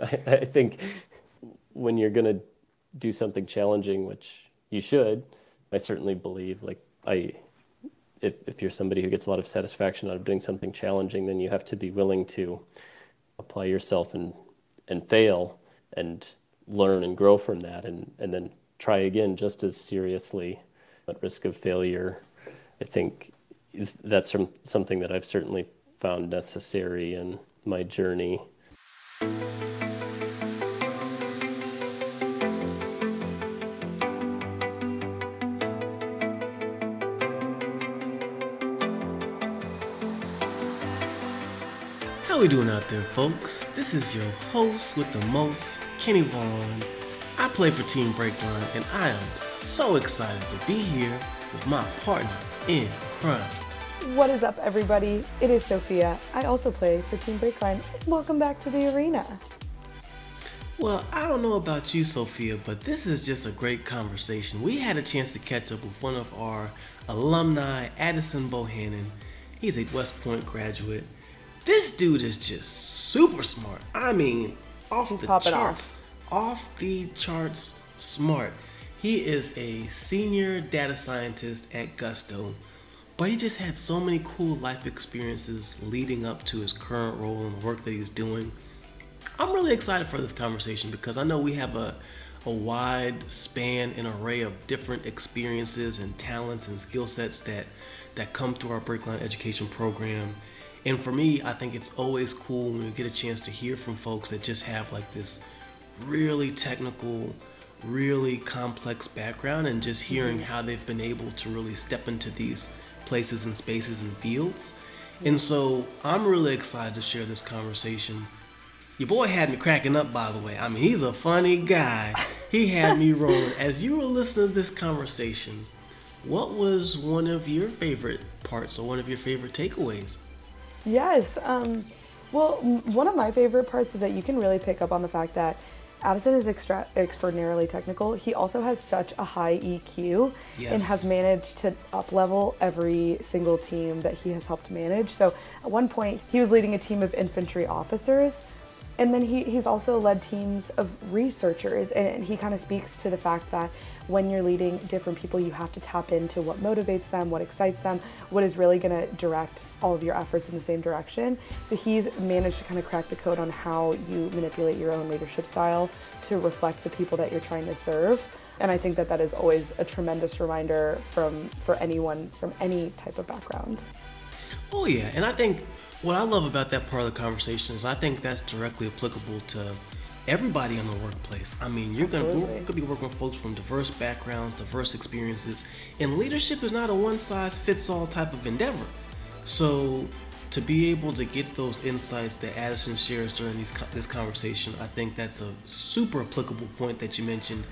I think when you're going to do something challenging, which you should, I certainly believe, like, if you're somebody who gets a lot of satisfaction out of doing something challenging, then you have to be willing to apply yourself and fail and learn and grow from that, and then try again just as seriously at risk of failure. I think that's something that I've certainly found necessary in my journey. How we doing out there, folks? This is your host with the most, Kenny Vaughn. I play for Team BreakLine, and I am so excited to be here with my partner in crime. What is up, everybody? It is Sophia. I also play for Team BreakLine. Welcome back to the arena. Well, I don't know about you, Sophia, but this is just a great conversation. We had a chance to catch up with one of our alumni, Addison Bohannon. He's a West Point graduate. This dude is just super smart. I mean, off the charts smart. He is a senior data scientist at Gusto, but he just had so many cool life experiences leading up to his current role and the work that he's doing. I'm really excited for this conversation because I know we have a wide span and array of different experiences and talents and skill sets that come through our BreakLine education program. And for me, I think it's always cool when we get a chance to hear from folks that just have like this really technical, really complex background, and just hearing how they've been able to really step into these places and spaces and fields. And so I'm really excited to share this conversation. Your boy had me cracking up, by the way. I mean, he's a funny guy. He had me rolling. As you were listening to this conversation, what was one of your favorite parts or one of your favorite takeaways? Yes. Well, one of my favorite parts is that you can really pick up on the fact that Addison is extraordinarily technical. He also has such a high EQ, yes, and has managed to up-level every single team that he has helped manage. So at one point, he was leading a team of infantry officers, and then he's also led teams of researchers, and he kind of speaks to the fact that when you're leading different people, you have to tap into what motivates them, what excites them, what is really going to direct all of your efforts in the same direction. So he's managed to kind of crack the code on how you manipulate your own leadership style to reflect the people that you're trying to serve. And I think that is always a tremendous reminder for anyone from any type of background. Oh yeah, and I think what I love about that part of the conversation is I think that's directly applicable to everybody in the workplace. I mean, you're gonna be working with folks from diverse backgrounds, diverse experiences, and leadership is not a one-size-fits-all type of endeavor. So to be able to get those insights that Addison shares during this conversation, I think that's a super applicable point that you mentioned.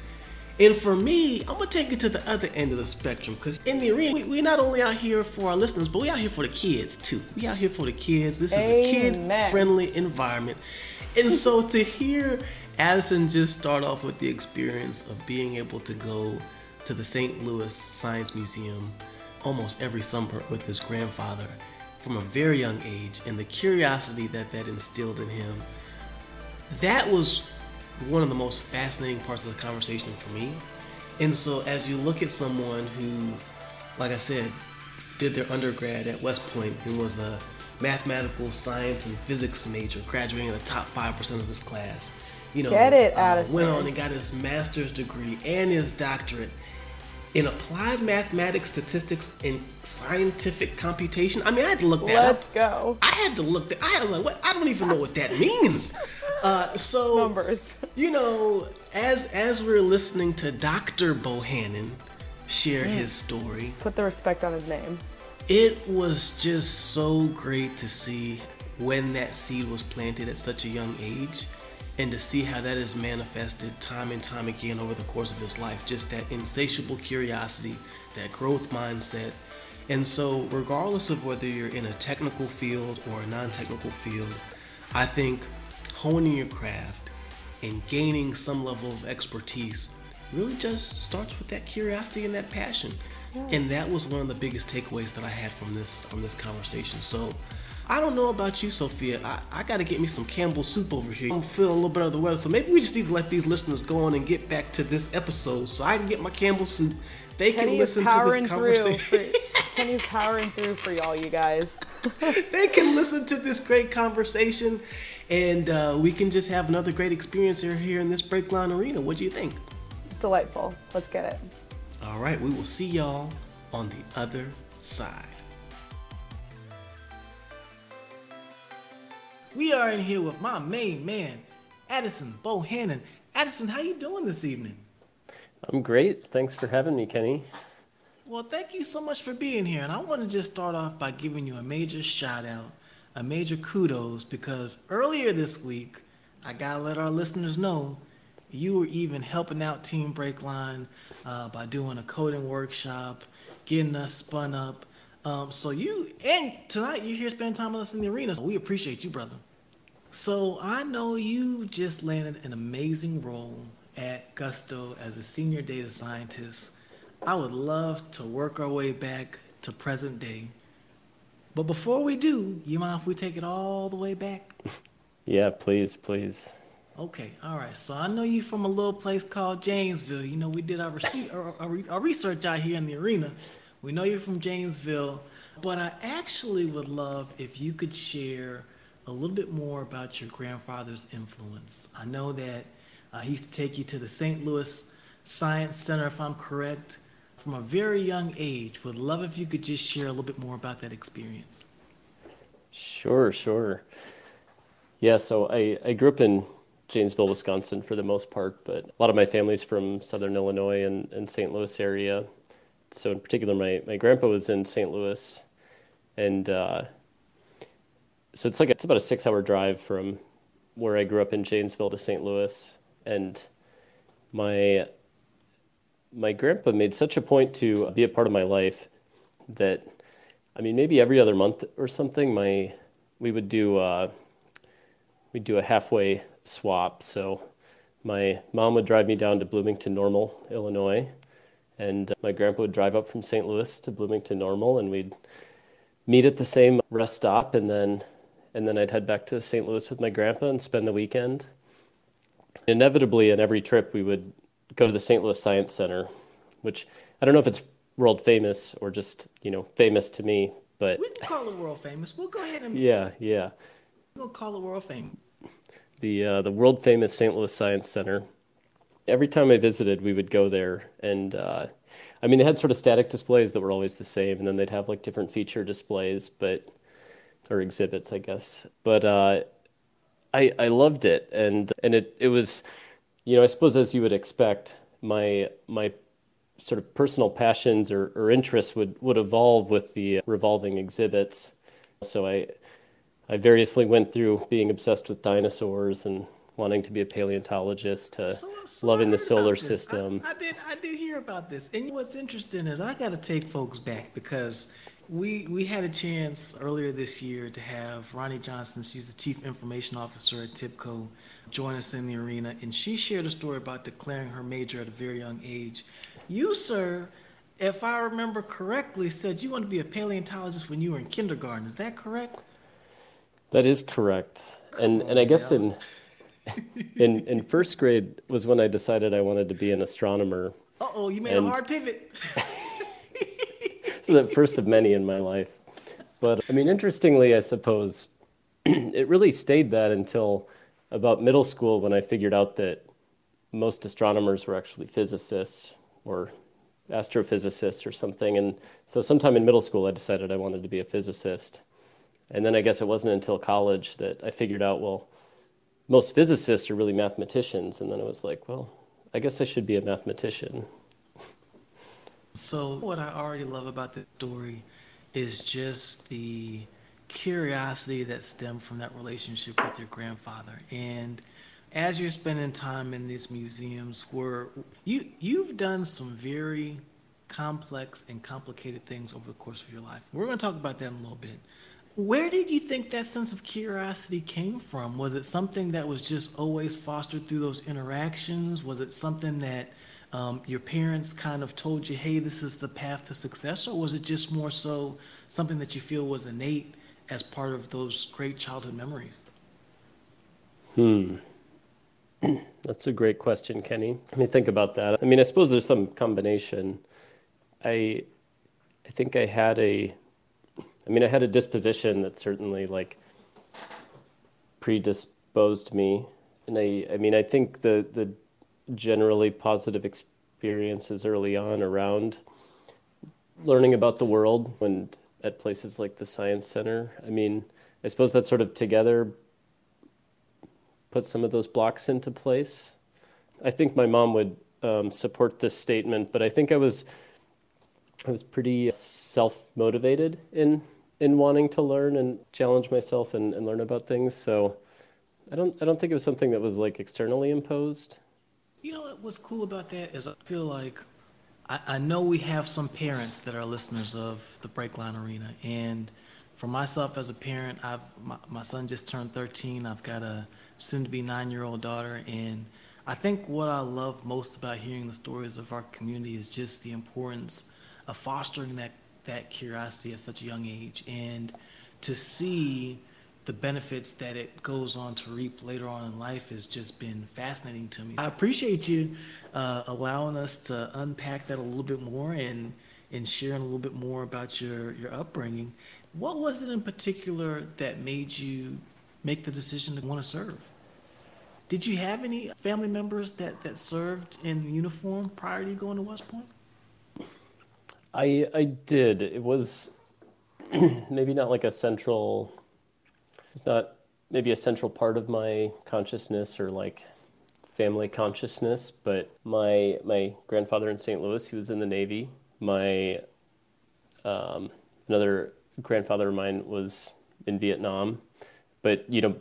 And for me, I'm gonna take it to the other end of the spectrum, because in the arena, we're not only out here for our listeners, but we're out here for the kids too. We out here for the kids. This is a kid-friendly environment. And so to hear Addison just start off with the experience of being able to go to the St. Louis Science Museum almost every summer with his grandfather from a very young age, and the curiosity that instilled in him, that was one of the most fascinating parts of the conversation for me. And so as you look at someone who, like I said, did their undergrad at West Point and was a mathematical science and physics major, graduating in the top 5% of his class, went on and got his master's degree and his doctorate in applied mathematics, statistics, and scientific computation. I mean, I had to look that up. I had to look that. I was like, what? I don't even know what that means. So numbers. As we're listening to Dr. Bohannon share his story, put the respect on his name. It was just so great to see when that seed was planted at such a young age, and to see how that is manifested time and time again over the course of his life. Just that insatiable curiosity, that growth mindset. And so regardless of whether you're in a technical field or a non-technical field, I think honing your craft and gaining some level of expertise really just starts with that curiosity and that passion. Yes. And that was one of the biggest takeaways that I had from this conversation. So I don't know about you, Sophia. I got to get me some Campbell's soup over here. I'm feeling a little bit of the weather, so maybe we just need to let these listeners go on and get back to this episode so I can get my Campbell's soup. They Kenny can listen to this conversation. Kenny's powering through for y'all, you guys. They can listen to this great conversation, and we can just have another great experience here in this BreakLine Arena. What do you think? Delightful. Let's get it. All right. We will see y'all on the other side. We are in here with my main man, Addison Bohannon. Addison, how you doing this evening? I'm great. Thanks for having me, Kenny. Well, thank you so much for being here. And I want to just start off by giving you a major shout out, a major kudos, because earlier this week, I got to let our listeners know you were even helping out Team BreakLine by doing a coding workshop, getting us spun up. And tonight you're here spending time with us in the arena. So we appreciate you, brother. So I know you just landed an amazing role at Gusto as a senior data scientist. I would love to work our way back to present day. But before we do, you mind if we take it all the way back? Yeah, please. Okay, all right. So I know you from a little place called Janesville. You know, we did our research out here in the arena. We know you're from Janesville, but I actually would love if you could share a little bit more about your grandfather's influence. I know that he used to take you to the St. Louis Science Center, if I'm correct, from a very young age. Would love if you could just share a little bit more about that experience. Sure. Yeah, so I grew up in Janesville, Wisconsin for the most part, but a lot of my family's from Southern Illinois and St. Louis area. So in particular, my grandpa was in St. Louis, and so it's about a 6-hour drive from where I grew up in Janesville to St. Louis. And my grandpa made such a point to be a part of my life that, I mean, maybe every other month or something, we'd do a halfway swap. So my mom would drive me down to Bloomington Normal, Illinois. And my grandpa would drive up from St. Louis to Bloomington Normal, and we'd meet at the same rest stop, and then I'd head back to St. Louis with my grandpa and spend the weekend. Inevitably, on every trip, we would go to the St. Louis Science Center, which I don't know if it's world famous or just, you know, famous to me, but we can call it world famous. We'll go ahead and yeah, we'll call it world famous. The world famous St. Louis Science Center. Every time I visited, we would go there, and I mean, they had sort of static displays that were always the same, and then they'd have like different feature displays, or exhibits, I guess. But I loved it, and it was, you know, I suppose as you would expect, my sort of personal passions or interests would evolve with the revolving exhibits. So I variously went through being obsessed with dinosaurs and wanting to be a paleontologist, to loving the solar system. I did hear about this. And what's interesting is I got to take folks back, because we had a chance earlier this year to have Ronnie Johnson, she's the Chief Information Officer at TIBCO, join us in the arena. And she shared a story about declaring her major at a very young age. You, sir, if I remember correctly, said you wanted to be a paleontologist when you were in kindergarten. Is that correct? That is correct. And I guess in first grade was when I decided I wanted to be an astronomer. Uh-oh, you made a hard pivot. So the first of many in my life. But, I mean, interestingly, I suppose, it really stayed that until about middle school, when I figured out that most astronomers were actually physicists or astrophysicists or something. And so sometime in middle school, I decided I wanted to be a physicist. And then I guess it wasn't until college that I figured out, well, most physicists are really mathematicians. And then I was like, well, I guess I should be a mathematician. So what I already love about this story is just the curiosity that stemmed from that relationship with your grandfather. And as you're spending time in these museums, where you've done some very complex and complicated things over the course of your life. We're going to talk about that in a little bit. Where did you think that sense of curiosity came from? Was it something that was just always fostered through those interactions? Was it something that your parents kind of told you, hey, this is the path to success? Or was it just more so something that you feel was innate as part of those great childhood memories? That's a great question, Kenny. Let me think about that. I mean, I suppose there's some combination. I think I had a disposition that certainly like predisposed me. And I think the generally positive experiences early on around learning about the world and at places like the Science Center. I mean, I suppose that sort of together put some of those blocks into place. I think my mom would support this statement, but I think I was pretty self-motivated in wanting to learn and challenge myself and learn about things. So I don't think it was something that was like externally imposed. You know, what's cool about that is I feel like I know we have some parents that are listeners of the BreakLine Arena. And for myself as a parent, my son just turned 13. I've got a soon-to-be 9-year-old daughter. And I think what I love most about hearing the stories of our community is just the importance of fostering that curiosity at such a young age, and to see the benefits that it goes on to reap later on in life has just been fascinating to me. I appreciate you allowing us to unpack that a little bit more and sharing a little bit more about your upbringing. What was it in particular that made you make the decision to want to serve? Did you have any family members that served in uniform prior to you going to West Point? I did. It was maybe not like a central... It's not maybe a central part of my consciousness or like family consciousness, but my grandfather in St. Louis, he was in the Navy. My another grandfather of mine was in Vietnam, but you know,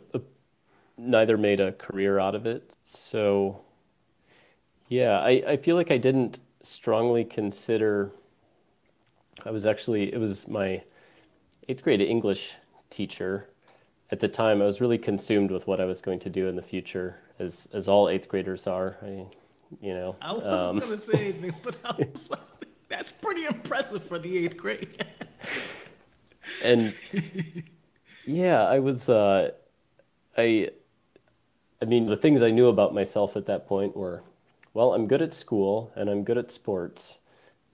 neither made a career out of it. So yeah, I feel like I didn't strongly consider. It was my 8th grade English teacher. At the time, I was really consumed with what I was going to do in the future, as all 8th graders are. I wasn't going to say anything, but I was like, that's pretty impressive for the 8th grade. And yeah, I was. I mean, the things I knew about myself at that point were, well, I'm good at school and I'm good at sports,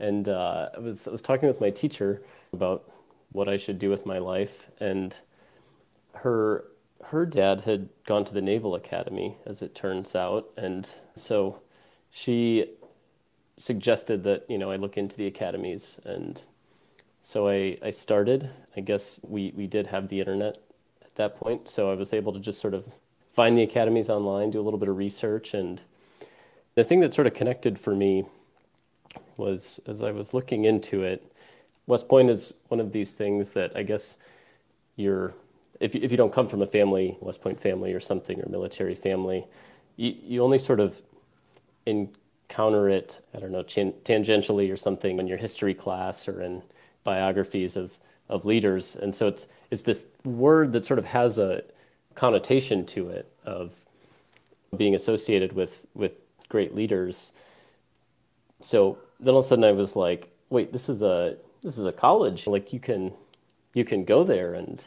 and I was talking with my teacher about what I should do with my life, and her dad had gone to the Naval Academy, as it turns out, and so she suggested that, you know, I look into the academies, and so I started. I guess we did have the internet at that point, so I was able to just sort of find the academies online, do a little bit of research, and the thing that sort of connected for me was, as I was looking into it, West Point is one of these things that I guess if you don't come from a family, West Point family or something, or military family, you only sort of encounter it, I don't know, tangentially or something in your history class or in biographies of leaders. And so it's this word that sort of has a connotation to it of being associated with great leaders. So then all of a sudden I was like, wait, this is a college. Like you can go there and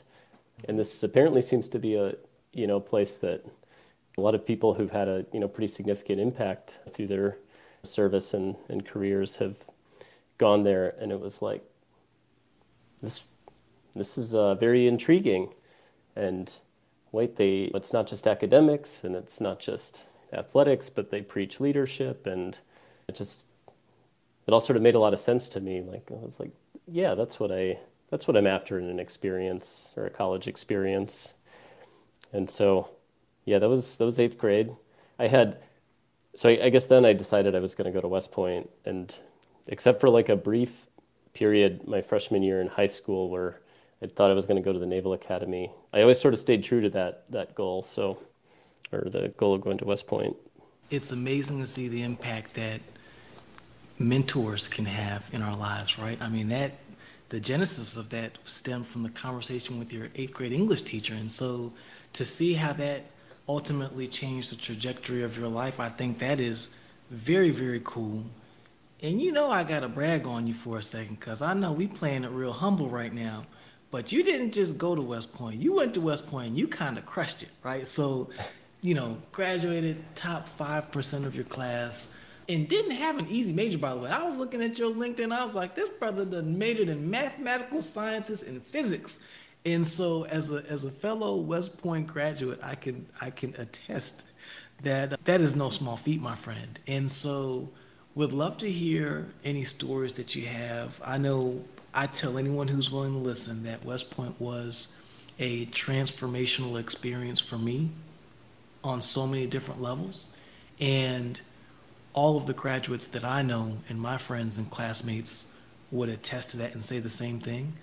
this apparently seems to be a, you know, place that a lot of people who've had a, you know, pretty significant impact through their service and careers have gone there. And it was like, this is very intriguing. And wait, it's not just academics and it's not just athletics, but they preach leadership, and it all sort of made a lot of sense to me. Like I was like, yeah, that's what I'm after in an experience or a college experience. And so, yeah, that was 8th grade. I guess then I decided I was going to go to West Point, and except for like a brief period my freshman year in high school where I thought I was going to go to the Naval Academy, I always sort of stayed true to that goal. So, or the goal of going to West Point. It's amazing to see the impact that mentors can have in our lives, right? I mean, the genesis of that stemmed from the conversation with your 8th grade English teacher. And so to see how that ultimately changed the trajectory of your life, I think that is very, very cool. And you know, I gotta brag on you for a second, because I know we playing it real humble right now, But you didn't just go to West Point. You went to West Point and you kind of crushed it, right? So, you know, graduated top 5% of your class and didn't have an easy major, by the way. I was looking at your LinkedIn. I was like, this brother done majored in mathematical sciences and physics. And so as a fellow West Point graduate, I can attest that that is no small feat, my friend. And so would love to hear any stories that you have. I know I tell anyone who's willing to listen that West Point was a transformational experience for me on so many different levels. And all of the graduates that I know and my friends and classmates would attest to that and say the same thing.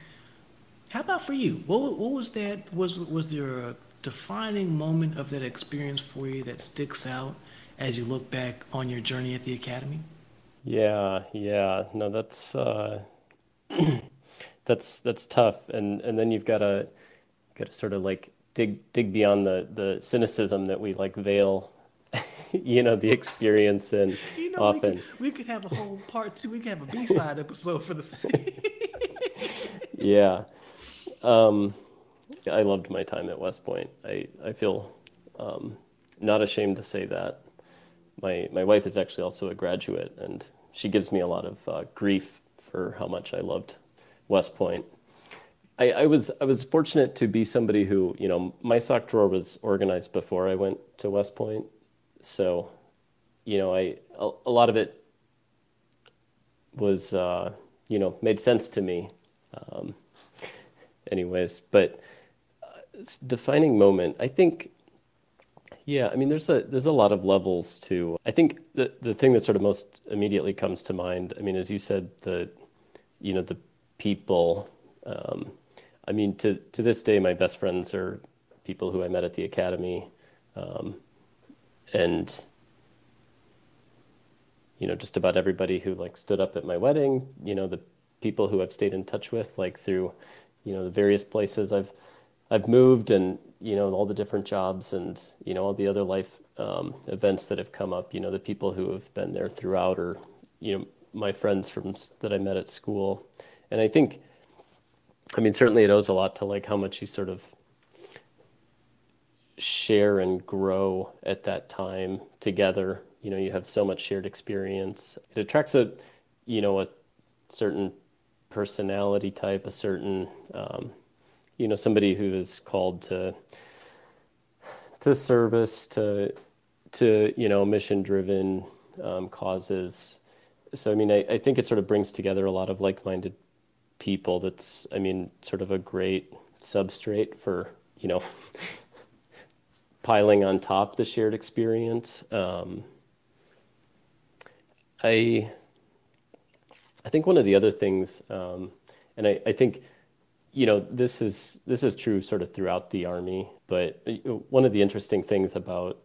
How about for you? What was that? Was there a defining moment of that experience for you that sticks out as you look back on your journey at the academy? Yeah. No, that's tough. And then you've got to sort of like dig beyond the cynicism that we like veil, you know, the experience and often. We could have a whole part two. We could have a B-side episode for this. Yeah. I loved my time at West Point. I feel not ashamed to say that. My wife is actually also a graduate, and she gives me a lot of grief for how much I loved West Point. I was fortunate to be somebody who, you know, my sock drawer was organized before I went to West Point. So, you know, a lot of it was, you know, made sense to me. Anyways, but defining moment, I think, yeah, I mean, there's a lot of levels to, I think the thing that sort of most immediately comes to mind, I mean, as you said, the people, I mean, to this day, my best friends are people who I met at the academy, and, you know, just about everybody who like stood up at my wedding, you know, the people who I've stayed in touch with, like through, you know, the various places I've moved and, you know, all the different jobs and, you know, all the other life events that have come up, you know, the people who have been there throughout or, you know, my friends that I met at school. And I think, I mean, certainly it owes a lot to like how much you sort of share and grow at that time together. You know, you have so much shared experience. It attracts a certain personality type, a certain, you know, somebody who is called to service, to you know, mission-driven causes. So, I mean, I think it sort of brings together a lot of like-minded people. That's, I mean, sort of a great substrate for, you know, piling on top the shared experience. I think one of the other things, and I think, you know, this is true sort of throughout the Army, but one of the interesting things about,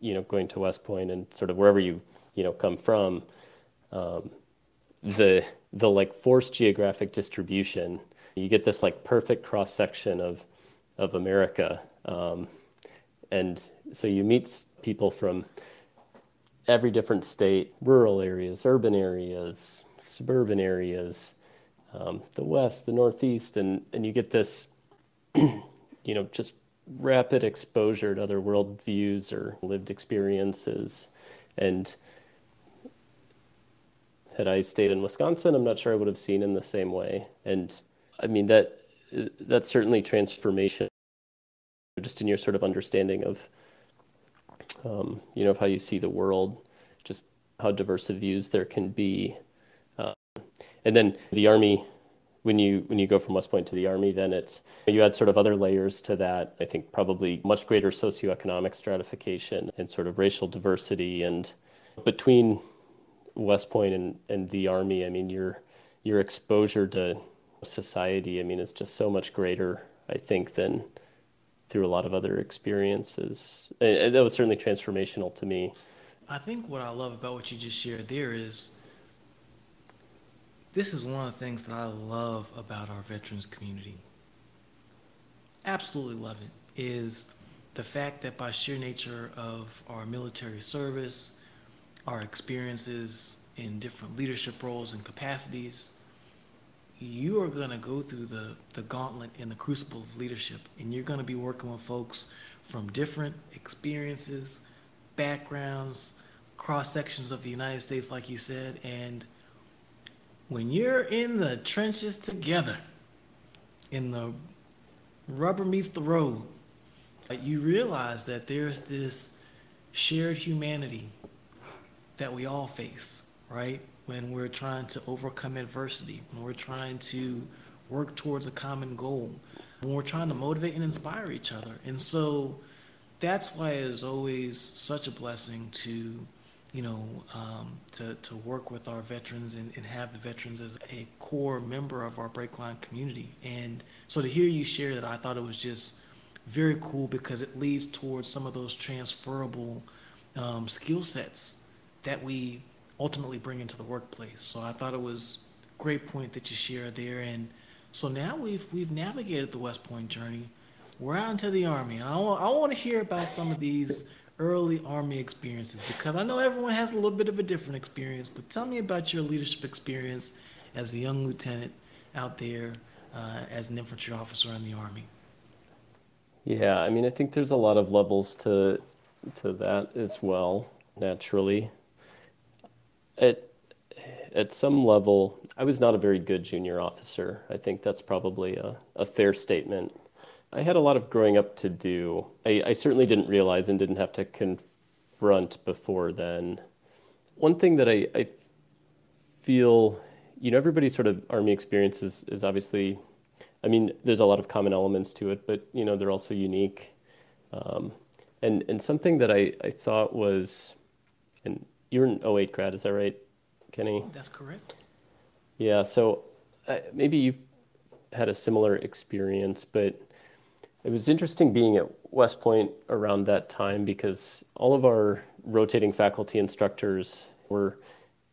you know, going to West Point and sort of wherever you know, come from, the like forced geographic distribution, you get this like perfect cross section of America. And so you meet people from every different state, rural areas, urban areas, suburban areas, the West, the Northeast, and you get this, you know, just rapid exposure to other worldviews or lived experiences. And had I stayed in Wisconsin, I'm not sure I would have seen in the same way. And I mean, that's certainly transformation, just in your sort of understanding of, you know, of how you see the world, just how diverse of views there can be. And then the Army, when you go from West Point to the Army, then you add sort of other layers to that. I think probably much greater socioeconomic stratification and sort of racial diversity. And between West Point and the Army, I mean, your exposure to society, I mean, is just so much greater, I think, than through a lot of other experiences. And that was certainly transformational to me. I think what I love about what you just shared there is, this is one of the things that I love about our veterans community. Absolutely love it, is the fact that by sheer nature of our military service, our experiences in different leadership roles and capacities, you are going to go through the gauntlet and the crucible of leadership, and you're going to be working with folks from different experiences, backgrounds, cross-sections of the United States, like you said. And when you're in the trenches together, and the rubber meets the road, you realize that there's this shared humanity that we all face, right? When we're trying to overcome adversity, when we're trying to work towards a common goal, when we're trying to motivate and inspire each other. And so that's why it is always such a blessing to, you know, to work with our veterans and have the veterans as a core member of our BreakLine community. And so to hear you share that, I thought it was just very cool, because it leads towards some of those transferable skill sets that we ultimately bring into the workplace. So I thought it was a great point that you shared there. And so now we've navigated the West Point journey. We're out into the Army. And I want to hear about some of these early Army experiences, because I know everyone has a little bit of a different experience, but tell me about your leadership experience as a young lieutenant out there as an infantry officer in the Army. Yeah, I mean, I think there's a lot of levels to that as well, naturally. At some level, I was not a very good junior officer. I think that's probably a fair statement. I had a lot of growing up to do. I certainly didn't realize and didn't have to confront before then. One thing that I feel, you know, everybody's sort of Army experience is obviously, I mean, there's a lot of common elements to it, but, you know, they're also unique. And something that I thought was, and you're an 2008 grad, is that right, Kenny? That's correct. Yeah, so maybe you've had a similar experience, but it was interesting being at West Point around that time, because all of our rotating faculty instructors were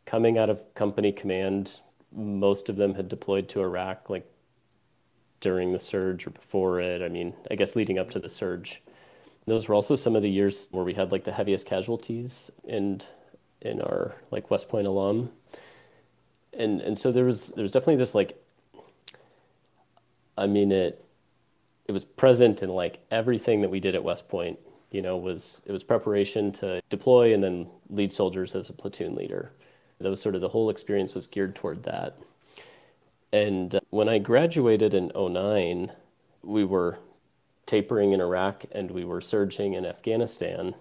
coming out of company command. Most of them had deployed to Iraq, like, during the surge or before it. I mean, I guess leading up to the surge. Those were also some of the years where we had like the heaviest casualties in our like West Point alum. And so there was definitely this, like, I mean, it was present in like everything that we did at West Point, you know, it was preparation to deploy and then lead soldiers as a platoon leader. That was sort of the whole experience was geared toward that. And when I graduated in 2009, we were tapering in Iraq and we were surging in Afghanistan.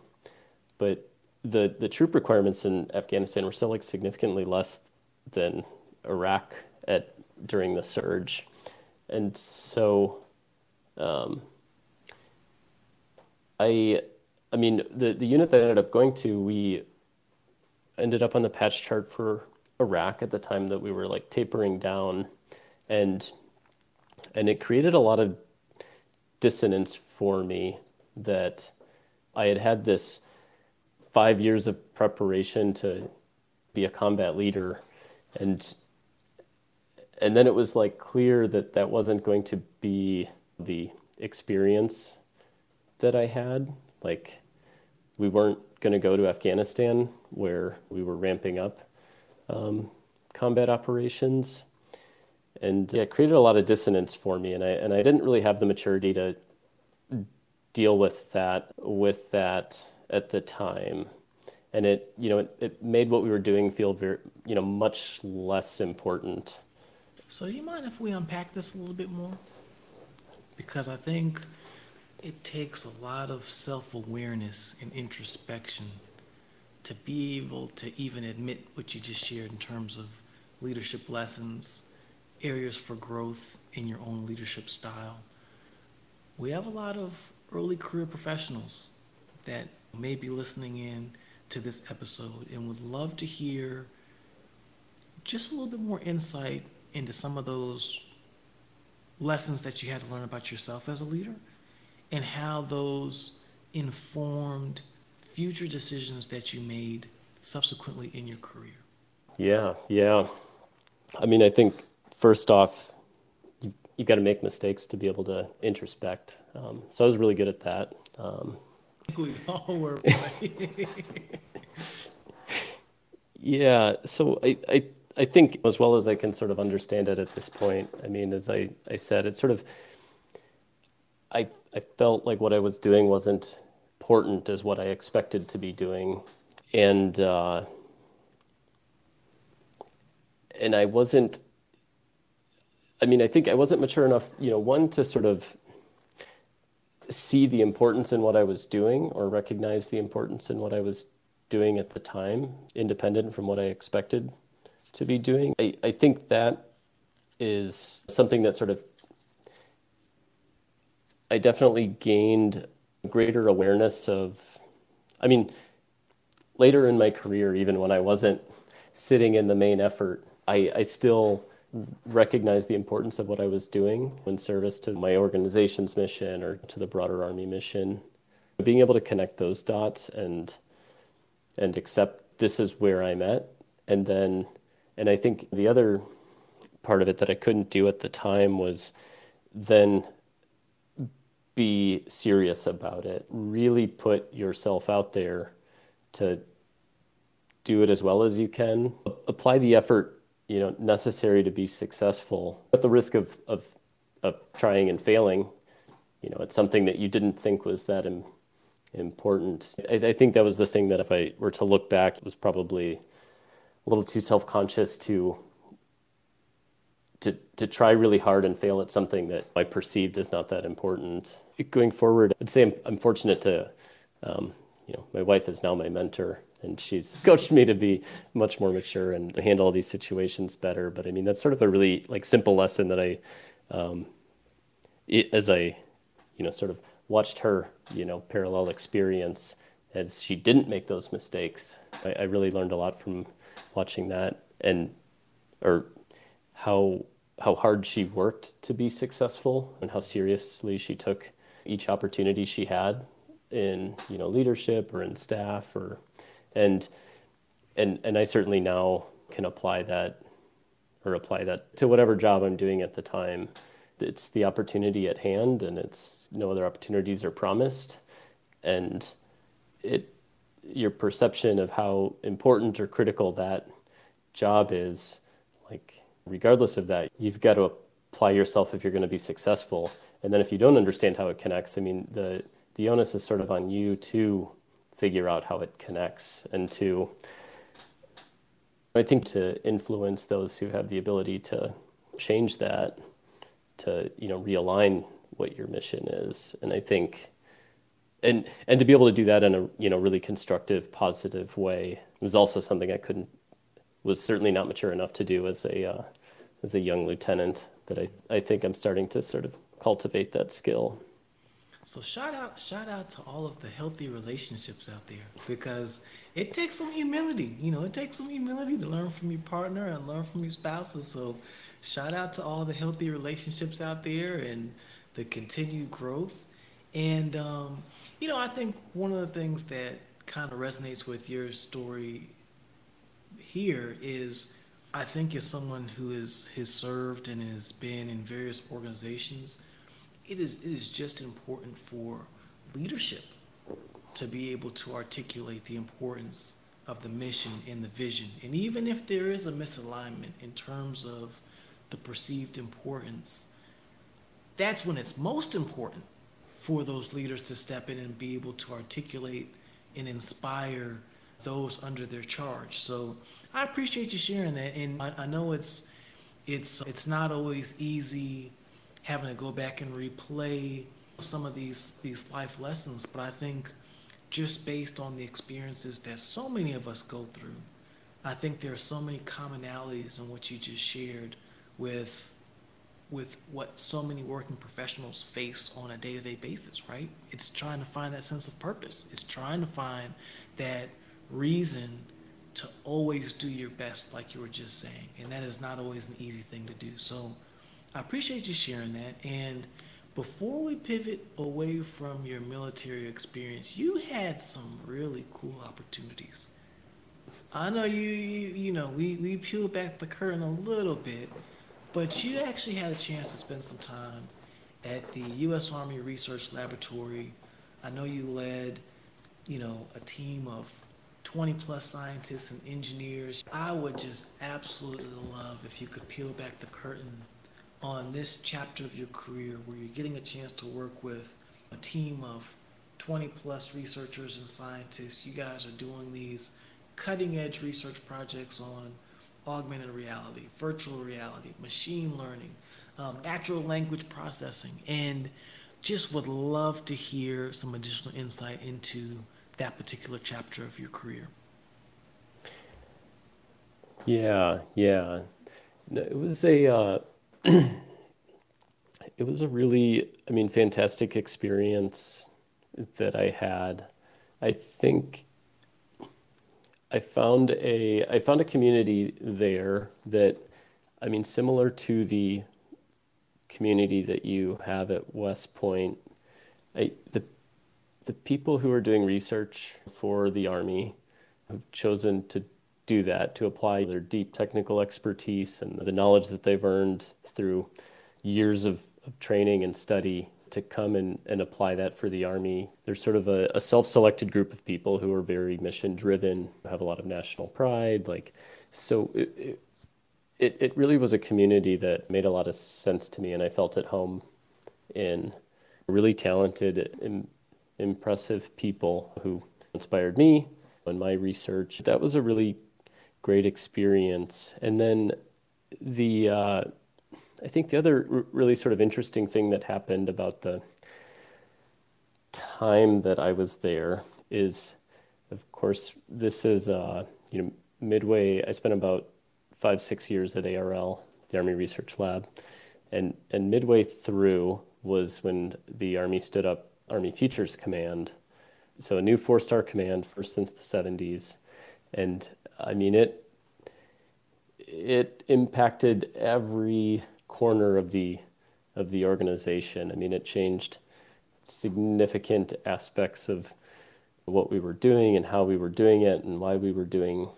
But the troop requirements in Afghanistan were still like significantly less than Iraq during the surge. And so I mean, the unit that I ended up going to, we ended up on the patch chart for Iraq at the time that we were like tapering down. And it created a lot of dissonance for me that I had this 5 years of preparation to be a combat leader. And then it was like clear that wasn't going to be the experience that I had. Like, we weren't going to go to Afghanistan where we were ramping up combat operations. And yeah, it created a lot of dissonance for me, and I didn't really have the maturity to deal with that at the time, and it, you know, it made what we were doing feel very, you know, much less important. So, you mind if we unpack this a little bit more? Because I think it takes a lot of self-awareness and introspection to be able to even admit what you just shared in terms of leadership lessons, areas for growth in your own leadership style. We have a lot of early career professionals that may be listening in to this episode and would love to hear just a little bit more insight into some of those lessons that you had to learn about yourself as a leader and how those informed future decisions that you made subsequently in your career. Yeah. I mean, I think first off, you've got to make mistakes to be able to introspect. So I was really good at that. We all were. Yeah. So I I think as well as I can sort of understand it at this point, I mean, as I said, it's sort of, I felt like what I was doing wasn't important as what I expected to be doing. And I wasn't, I mean, I think I wasn't mature enough, you know, one, to sort of see the importance in what I was doing or recognize the importance in what I was doing at the time, independent from what I expected to be doing. I think that is something that sort of, I definitely gained greater awareness of, I mean, later in my career, even when I wasn't sitting in the main effort, I still recognized the importance of what I was doing in service to my organization's mission or to the broader Army mission. Being able to connect those dots and accept this is where I'm at. And then, and I think the other part of it that I couldn't do at the time was then be serious about it. Really put yourself out there to do it as well as you can. Apply the effort, you know, necessary to be successful at the risk of trying and failing. You know, it's something that you didn't think was that important. I think that was the thing that if I were to look back, it was probably a little too self-conscious to try really hard and fail at something that I perceived as not that important. Going forward, I'd say I'm fortunate to, you know, my wife is now my mentor, and she's coached me to be much more mature and handle these situations better. But I mean, that's sort of a really like simple lesson that I, as I, you know, sort of watched her, you know, parallel experience as she didn't make those mistakes. I really learned a lot from watching that and, or how hard she worked to be successful and how seriously she took each opportunity she had in, you know, leadership or in staff or, and I certainly now can apply that to whatever job I'm doing at the time. It's the opportunity at hand, and it's no other opportunities are promised. And your perception of how important or critical that job is, like regardless of that, you've got to apply yourself if you're going to be successful. And then if you don't understand how it connects, I mean, the onus is sort of on you to figure out how it connects and to, I think, to influence those who have the ability to change that, to, you know, realign what your mission is. And I think, and to be able to do that in a, you know, really constructive, positive way was also something was certainly not mature enough to do as a young lieutenant, that I think I'm starting to sort of cultivate that skill. So shout out to all of the healthy relationships out there, because it takes some humility, you know, it takes some humility to learn from your partner and learn from your spouses. So shout out to all the healthy relationships out there and the continued growth. And, you know, I think one of the things that kind of resonates with your story here is, I think as someone who has served and has been in various organizations, it is just important for leadership to be able to articulate the importance of the mission and the vision. And even if there is a misalignment in terms of the perceived importance, that's when it's most important for those leaders to step in and be able to articulate and inspire those under their charge. So I appreciate you sharing that. And I know it's not always easy having to go back and replay some of these life lessons, but I think just based on the experiences that so many of us go through, I think there are so many commonalities in what you just shared with what so many working professionals face on a day-to-day basis, right? It's trying to find that sense of purpose. It's trying to find that reason to always do your best, like you were just saying. And that is not always an easy thing to do. So I appreciate you sharing that. And before we pivot away from your military experience, you had some really cool opportunities. I know you know, we peeled back the curtain a little bit, but you actually had a chance to spend some time at the U.S. Army Research Laboratory. I know you led, you know, a team of 20-plus scientists and engineers. I would just absolutely love if you could peel back the curtain on this chapter of your career where you're getting a chance to work with a team of 20-plus researchers and scientists. You guys are doing these cutting-edge research projects on augmented reality, virtual reality, machine learning, natural language processing, and just would love to hear some additional insight into that particular chapter of your career. Yeah. It was a really, fantastic experience that I had. I think I found a community there that, similar to the community that you have at West Point, the people who are doing research for the Army have chosen to do that, to apply their deep technical expertise and the knowledge that they've earned through years of training and study to come and apply that for the Army. There's sort of a self-selected group of people who are very mission-driven, have a lot of national pride. So it really was a community that made a lot of sense to me, and I felt at home in. Really talented and impressive people who inspired me in my research. That was a really great experience. And then I think the other really sort of interesting thing that happened about the time that I was there is, of course, this is, midway, I spent about 5-6 years at ARL, the Army Research Lab, and midway through was when the Army stood up Army Futures Command, so a new 4-star command, first since the 70s, and it impacted every corner of the organization. It changed significant aspects of what we were doing and how we were doing it and why we were doing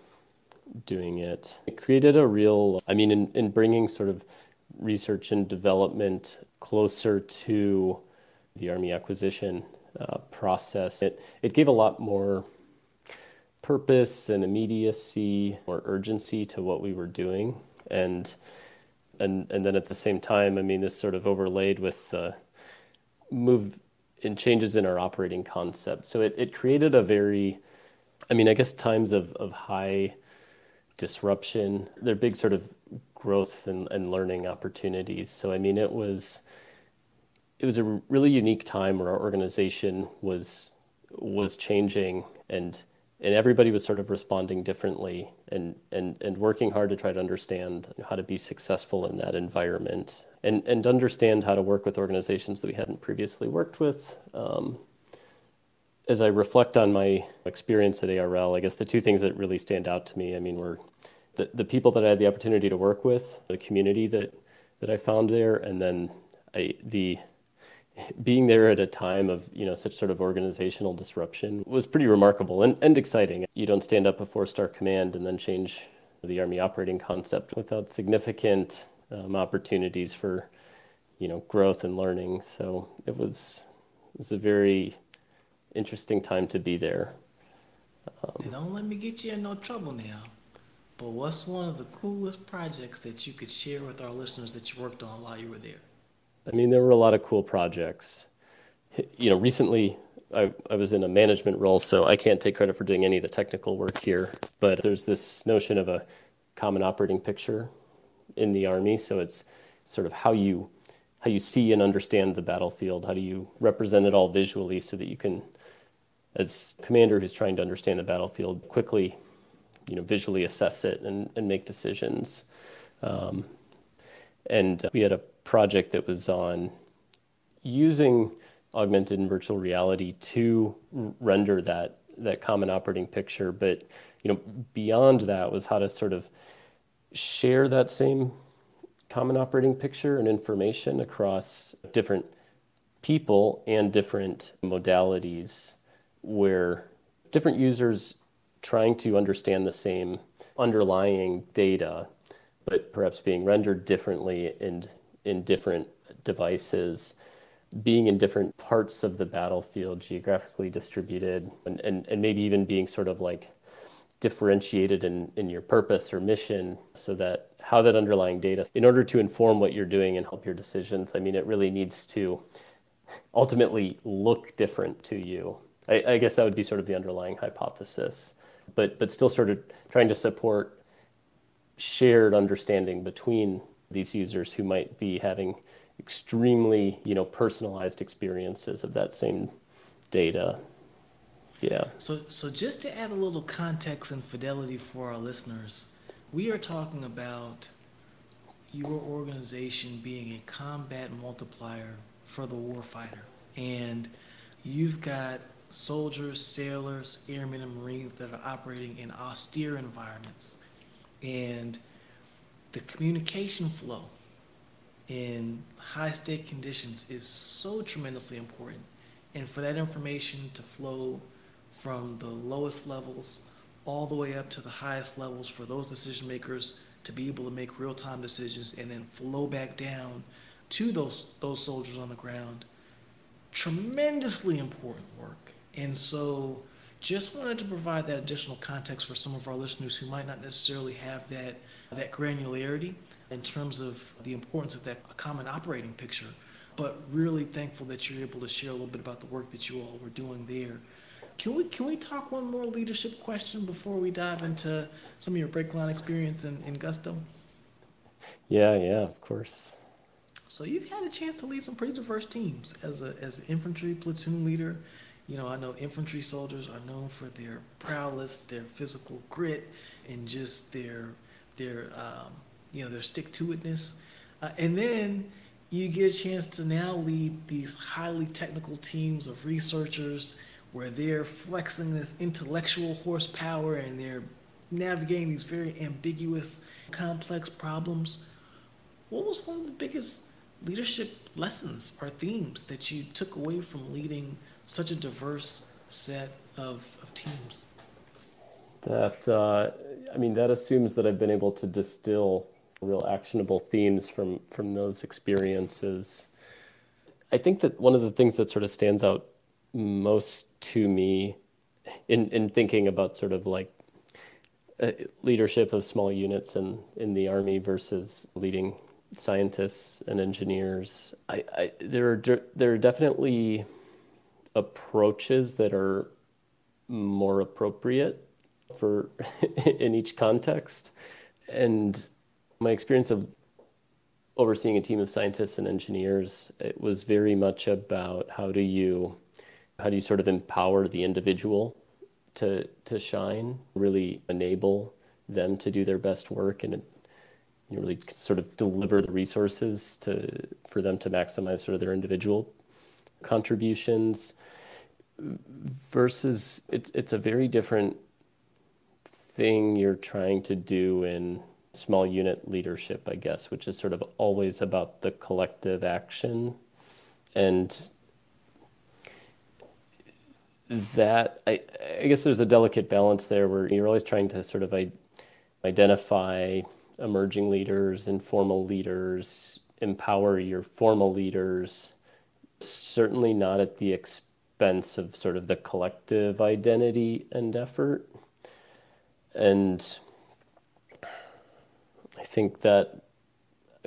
it. It created a real, in bringing sort of research and development closer to the Army acquisition process. It gave a lot more purpose and immediacy or urgency to what we were doing. And then at the same time, this sort of overlaid with the move and changes in our operating concept. So it created a very, times of high disruption, they're big sort of growth and learning opportunities. So, it was a really unique time where our organization was changing and everybody was sort of responding differently and working hard to try to understand how to be successful in that environment and understand how to work with organizations that we hadn't previously worked with. As I reflect on my experience at ARL, I guess the two things that really stand out to me, were the people that I had the opportunity to work with, the community that I found there, and then being there at a time of, such sort of organizational disruption was pretty remarkable and exciting. You don't stand up a 4-star command and then change the Army operating concept without significant opportunities for, growth and learning. So it was a very interesting time to be there. Don't let me get you in no trouble now, but what's one of the coolest projects that you could share with our listeners that you worked on while you were there? There were a lot of cool projects. Recently I was in a management role, so I can't take credit for doing any of the technical work here, but there's this notion of a common operating picture in the Army. So it's sort of how you see and understand the battlefield, how do you represent it all visually so that you can, as a commander who's trying to understand the battlefield, quickly, visually assess it and make decisions. And we had a project that was on using augmented and virtual reality to render that common operating picture. But, beyond that was how to sort of share that same common operating picture and information across different people and different modalities, where different users trying to understand the same underlying data, but perhaps being rendered differently in different devices, being in different parts of the battlefield, geographically distributed, and maybe even being sort of like differentiated in your purpose or mission, so that how that underlying data, in order to inform what you're doing and help your decisions, I mean, it really needs to ultimately look different to you. I guess that would be sort of the underlying hypothesis, but still sort of trying to support shared understanding between these users who might be having extremely, personalized experiences of that same data. Yeah. So just to add a little context and fidelity for our listeners, we are talking about your organization being a combat multiplier for the warfighter. And you've got soldiers, sailors, airmen, and Marines that are operating in austere environments. And the communication flow in high-stake conditions is so tremendously important. And for that information to flow from the lowest levels all the way up to the highest levels for those decision makers to be able to make real-time decisions and then flow back down to those soldiers on the ground, tremendously important work. And so just wanted to provide that additional context for some of our listeners who might not necessarily have that granularity in terms of the importance of that common operating picture, but really thankful that you're able to share a little bit about the work that you all were doing there. Can we talk one more leadership question before we dive into some of your BreakLine experience in Gusto? Yeah, of course. So you've had a chance to lead some pretty diverse teams as an infantry platoon leader. I know infantry soldiers are known for their prowess, their physical grit, and just their stick-to-itness. And then you get a chance to now lead these highly technical teams of researchers where they're flexing this intellectual horsepower and they're navigating these very ambiguous, complex problems. What was one of the biggest leadership lessons or themes that you took away from leading such a diverse set of teams? That assumes that I've been able to distill real actionable themes from those experiences. I think that one of the things that sort of stands out most to me in thinking about sort of like leadership of small units in the Army versus leading scientists and engineers, there are definitely approaches that are more appropriate for in each context. And my experience of overseeing a team of scientists and engineers, it was very much about how do you sort of empower the individual to shine, really enable them to do their best work and really sort of deliver the resources for them to maximize sort of their individual contributions, versus it's a very different thing you're trying to do in small unit leadership, I guess, which is sort of always about the collective action. And that, I guess there's a delicate balance there where you're always trying to sort of identify emerging leaders, informal leaders, empower your formal leaders, certainly not at the expense of sort of the collective identity and effort. And I think that,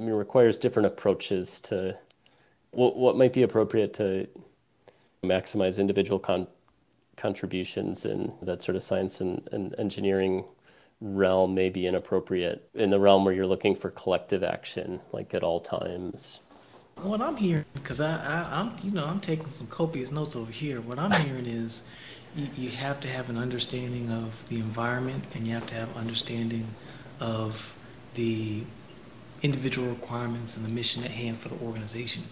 requires different approaches to what might be appropriate to maximize individual contributions in that sort of science and engineering realm may be inappropriate in the realm where you're looking for collective action, like at all times. What I'm hearing, because I'm taking some copious notes over here. What I'm hearing is you have to have an understanding of the environment, and you have to have an understanding of the individual requirements and the mission at hand for the organization.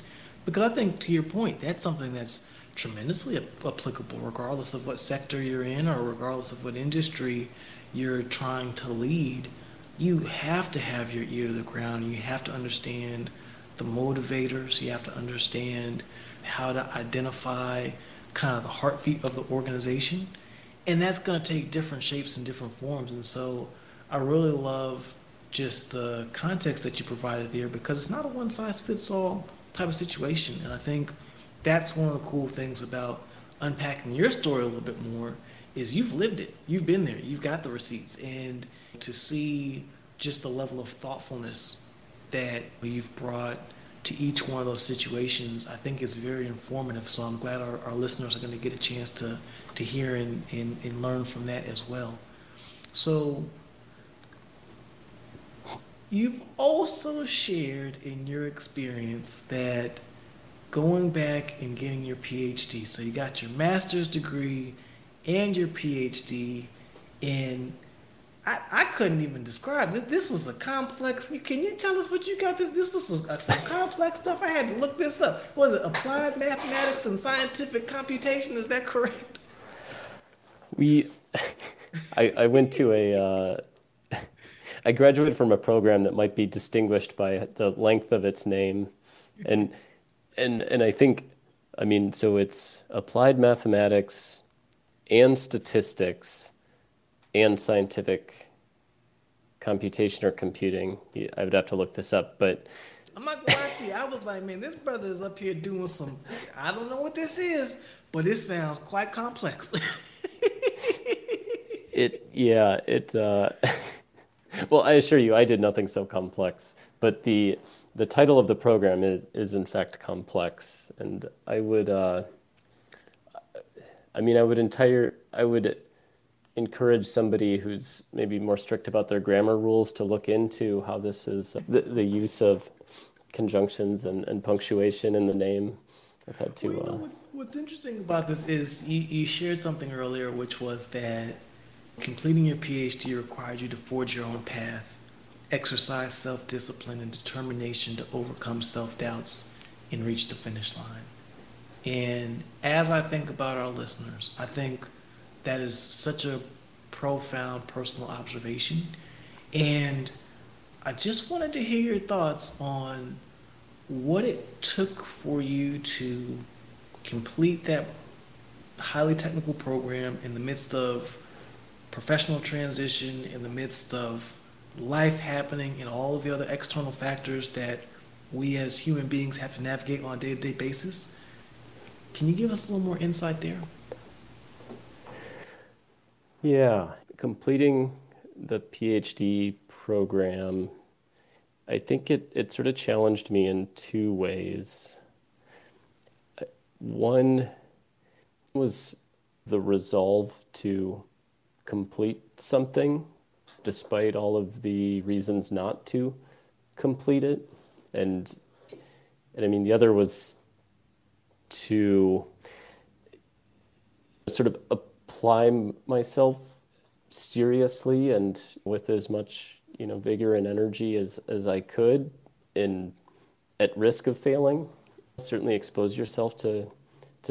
Because I think, to your point, that's something that's tremendously applicable, regardless of what sector you're in or regardless of what industry you're trying to lead. You have to have your ear to the ground. You have to understand the motivators. You have to understand how to identify kind of the heartbeat of the organization. And that's going to take different shapes and different forms. And so I really love just the context that you provided there, because it's not a one-size-fits-all type of situation. And I think that's one of the cool things about unpacking your story a little bit more, is you've lived it. You've been there. You've got the receipts. And to see just the level of thoughtfulness that you've brought to each one of those situations, I think is very informative. So I'm glad our listeners are going to get a chance to hear and learn from that as well. So you've also shared in your experience that going back and getting your PhD, so you got your master's degree and your PhD, and I couldn't even describe this. This was a complex. Can you tell us what you got? This was some complex stuff. I had to look this up. Was it Applied Mathematics and Scientific Computation? Is that correct? I went to I graduated from a program that might be distinguished by the length of its name, and I think, I mean, so it's Applied Mathematics and Statistics and Scientific Computation or Computing. I would have to look this up, but I'm not gonna lie to you. I was like, man, this brother is up here doing some, I don't know what this is, but it sounds quite complex. Well, I assure you, I did nothing so complex, but the title of the program is in fact complex. And I would, I would encourage somebody who's maybe more strict about their grammar rules to look into how this is, the use of conjunctions and punctuation in the name. I've had to. Well, you know, what's interesting about this is you shared something earlier, which was that completing your PhD required you to forge your own path, exercise self-discipline and determination to overcome self-doubts and reach the finish line. And as I think about our listeners, I think that is such a profound personal observation. And I just wanted to hear your thoughts on what it took for you to complete that highly technical program in the midst of professional transition, in the midst of life happening and all of the other external factors that we as human beings have to navigate on a day-to-day basis. Can you give us a little more insight there? Yeah, completing the PhD program, I think it sort of challenged me in two ways. One was the resolve to complete something despite all of the reasons not to complete it. And I mean, the other was to sort of apply myself seriously and with as much, you know, vigor and energy as I could, in at risk of failing. Certainly expose yourself to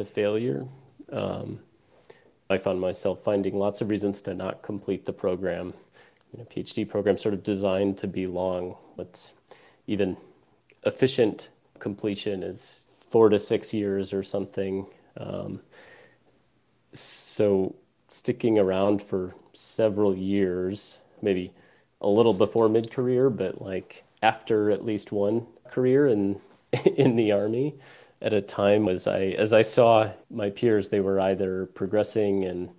failure. I found myself finding lots of reasons to not complete the program. You know, PhD program sort of designed to be long. It's even efficient completion is 4 to 6 years or something. So sticking around for several years, maybe a little before mid-career, but like after at least one career in the Army at a time, as I saw my peers, they were either progressing in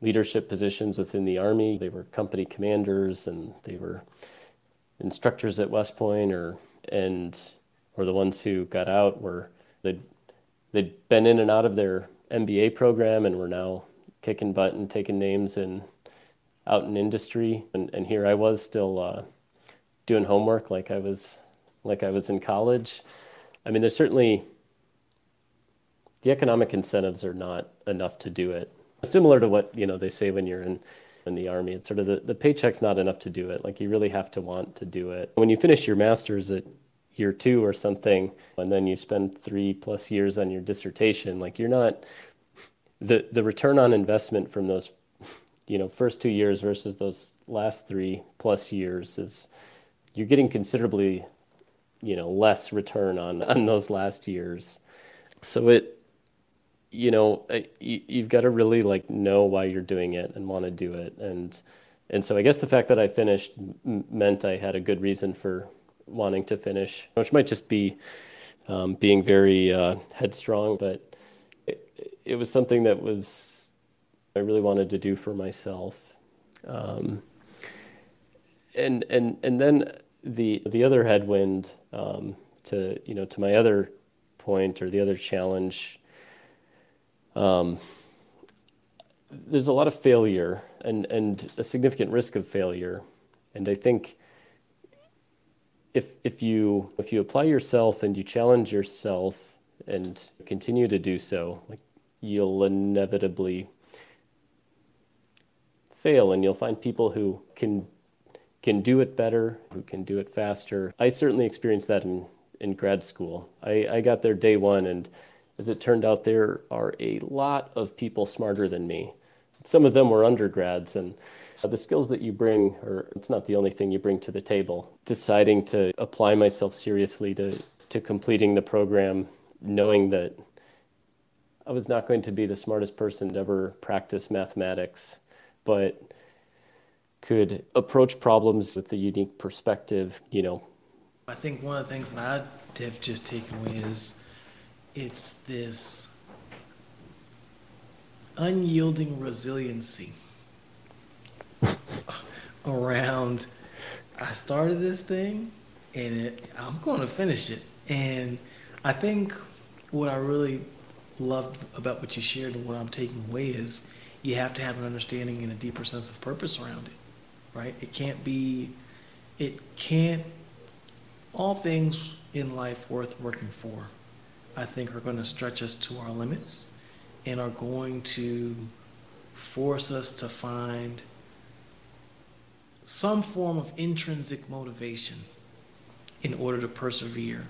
leadership positions within the Army, they were company commanders, and they were instructors at West Point, or the ones who got out were they'd been in and out of their MBA program and we're now kicking butt and taking names and out in industry. And here I was still doing homework like I was in college. I mean, there's certainly, the economic incentives are not enough to do it. Similar to what, you know, they say when you're in the Army, it's sort of the paycheck's not enough to do it. Like, you really have to want to do it. When you finish your master's at year 2 or something, and then you spend 3+ years on your dissertation, like, you're not, the return on investment from those, you know, first 2 years versus those last 3+ years is, you're getting considerably, you know, less return on those last years. So it, you know, you've got to really like know why you're doing it and want to do it. And so I guess the fact that I finished meant I had a good reason for wanting to finish, which might just be being very headstrong, but it was something that was I really wanted to do for myself. And then the other headwind to, you know, to my other point or the other challenge, there's a lot of failure and a significant risk of failure. And I think if you apply yourself and you challenge yourself and continue to do so, like, you'll inevitably fail, and you'll find people who can do it better, who can do it faster. I certainly experienced that in grad school. I got there day one, and as it turned out, there are a lot of people smarter than me. Some of them were undergrads, and the skills that you bring, or it's not the only thing you bring to the table. Deciding to apply myself seriously to completing the program, knowing that I was not going to be the smartest person to ever practice mathematics, but could approach problems with a unique perspective, you know. I think one of the things that I've just taken away is it's this unyielding resiliency around, I started this thing and I'm going to finish it. And I think what I really love about what you shared and what I'm taking away is you have to have an understanding and a deeper sense of purpose around it, right? All things in life worth working for, I think, are going to stretch us to our limits and are going to force us to find some form of intrinsic motivation in order to persevere.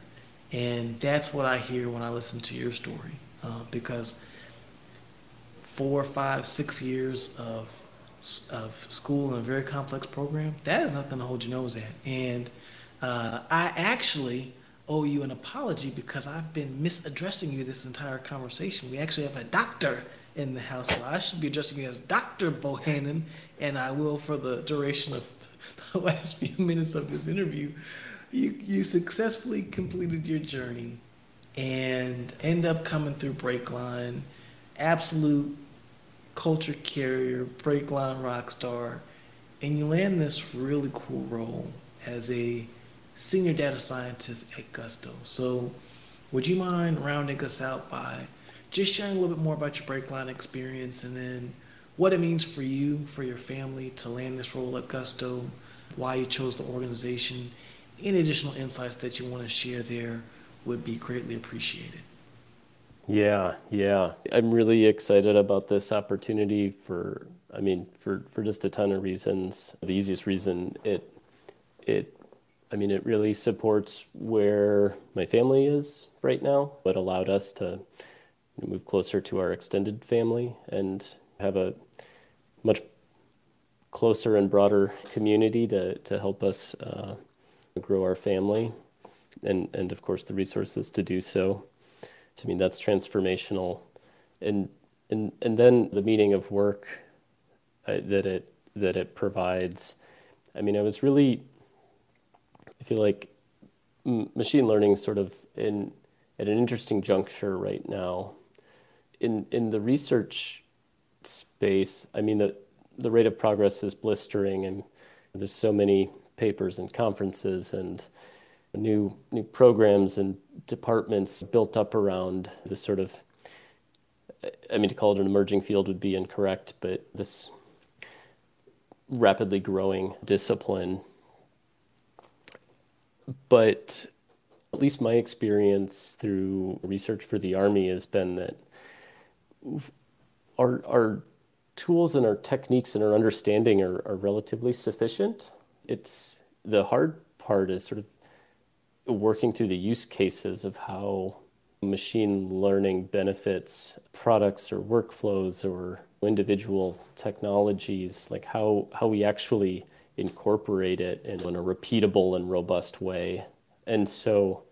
And that's what I hear when I listen to your story, because 4, 5, 6 years of school and a very complex program, that is nothing to hold your nose at. And I actually owe you an apology because I've been misaddressing you this entire conversation. We actually have a doctor in the house, so I should be addressing you as Dr. Bohannon, and I will for the duration of the last few minutes of this interview. You successfully completed your journey and end up coming through BreakLine, absolute culture carrier, BreakLine rock star, and you land this really cool role as a senior data scientist at Gusto. So would you mind rounding us out by just sharing a little bit more about your BreakLine experience and then what it means for you, for your family to land this role at Gusto, why you chose the organization? Any additional insights that you want to share there would be greatly appreciated. Yeah. I'm really excited about this opportunity for just a ton of reasons. The easiest reason, it really supports where my family is right now. It allowed us to move closer to our extended family and have a much closer and broader community to help us grow our family and of course the resources to do so. I mean, that's transformational. And then the meaning of work that it provides. I mean, I feel like machine learning sort of at an interesting juncture right now. In the research space, I mean, the rate of progress is blistering, and there's so many papers and conferences and new programs and departments built up around this sort of, I mean, to call it an emerging field would be incorrect, but this rapidly growing discipline. But at least my experience through research for the Army has been that our tools and our techniques and our understanding are relatively sufficient. It's the hard part is sort of working through the use cases of how machine learning benefits products or workflows or individual technologies, like how we actually incorporate it in a repeatable and robust way. And so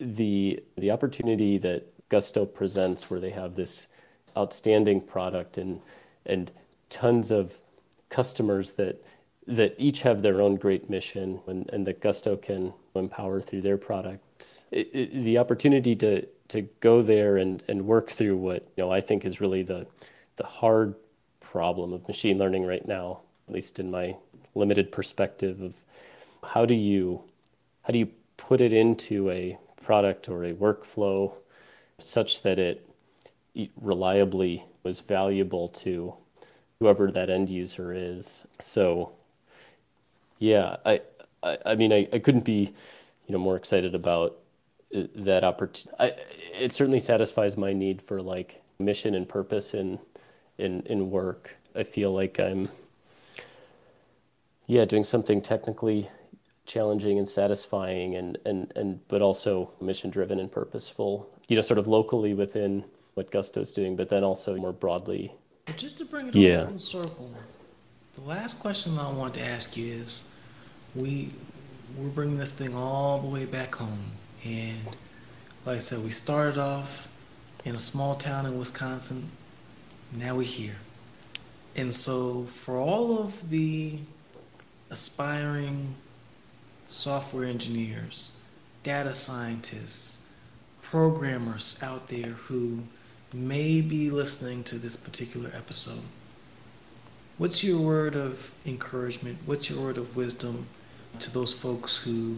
the opportunity that Gusto presents, where they have this outstanding product and tons of customers that each have their own great mission and that Gusto can empower through their products, the opportunity to go there and work through what, you know, I think is really the hard problem of machine learning right now, at least in my limited perspective of how do you put it into a product or a workflow such that it reliably was valuable to whoever that end user is. So yeah, I mean, I couldn't be, more excited about that opportunity. It certainly satisfies my need for like mission and purpose in work. I feel like I'm doing something technically challenging and satisfying and but also mission driven and purposeful, sort of locally within what Gusto's doing, but then also more broadly. Just to bring it all full circle, the last question I want to ask you is, we're bringing this thing all the way back home. And like I said, we started off in a small town in Wisconsin. Now we're here. And so for all of the aspiring software engineers, data scientists, programmers out there who may be listening to this particular episode, what's your word of encouragement? What's your word of wisdom to those folks who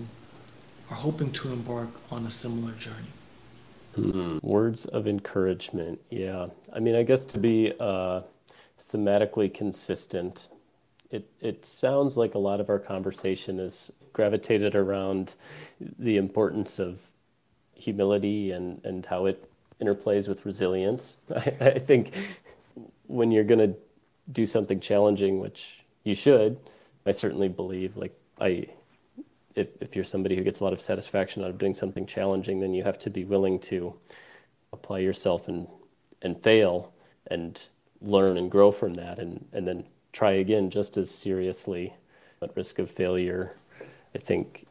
are hoping to embark on a similar journey? Words of encouragement. Yeah. I mean, I guess to be thematically consistent, it sounds like a lot of our conversation is gravitated around the importance of humility and how it interplays with resilience. I think when you're going to do something challenging, which you should, I certainly believe if you're somebody who gets a lot of satisfaction out of doing something challenging, then you have to be willing to apply yourself and fail and learn and grow from that and then try again just as seriously at risk of failure. I think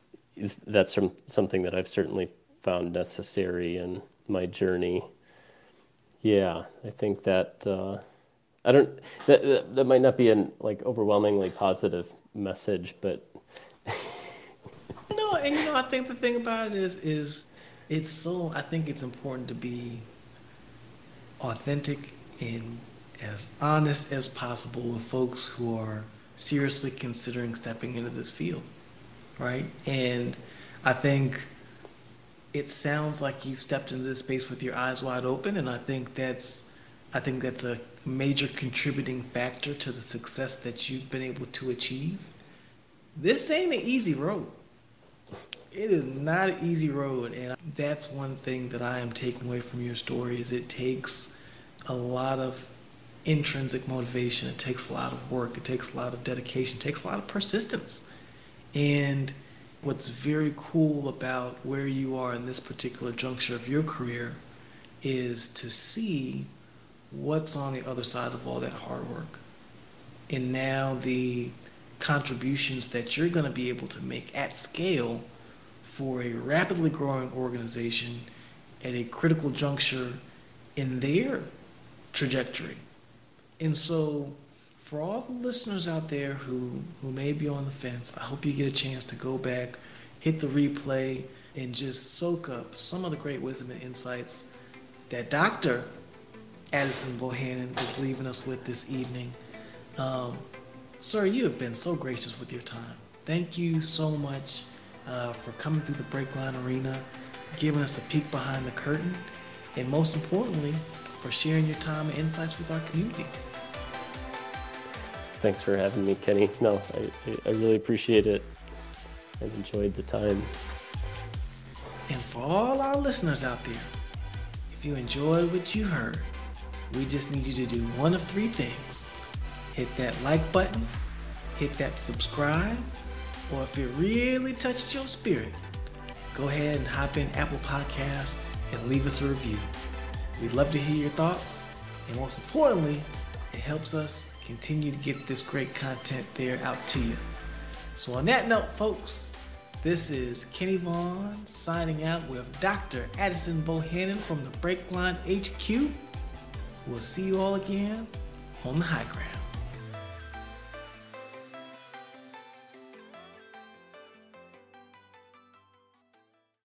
that's something that I've certainly found necessary in my journey. Yeah, I think that that might not be an overwhelmingly positive message, but no, and I think the thing about it is it's so, I think it's important to be authentic and as honest as possible with folks who are seriously considering stepping into this field, right? And I think it sounds like you've stepped into this space with your eyes wide open, and I think that's a major contributing factor to the success that you've been able to achieve. This ain't an easy road. It is not an easy road, and that's one thing that I am taking away from your story is it takes a lot of intrinsic motivation, it takes a lot of work, it takes a lot of dedication, it takes a lot of persistence. And what's very cool about where you are in this particular juncture of your career is to see what's on the other side of all that hard work. And now the contributions that you're going to be able to make at scale for a rapidly growing organization at a critical juncture in their trajectory. And so for all the listeners out there who may be on the fence, I hope you get a chance to go back, hit the replay, and just soak up some of the great wisdom and insights that Dr. Addison Bohannon is leaving us with this evening. Sir, you have been so gracious with your time. Thank you so much for coming through the BreakLine Arena, giving us a peek behind the curtain, and most importantly, for sharing your time and insights with our community. Thanks for having me, Kenny. No, I really appreciate it. I've enjoyed the time. And for all our listeners out there, if you enjoyed what you heard, we just need you to do one of three things. Hit that like button, hit that subscribe, or if it really touched your spirit, go ahead and hop in Apple Podcasts and leave us a review. We'd love to hear your thoughts, and most importantly, it helps us continue to get this great content there out to you. So on that note, folks, this is Kenny Vaughn signing out with Dr. Addison Bohannon from the BreakLine HQ. We'll see you all again on the high ground.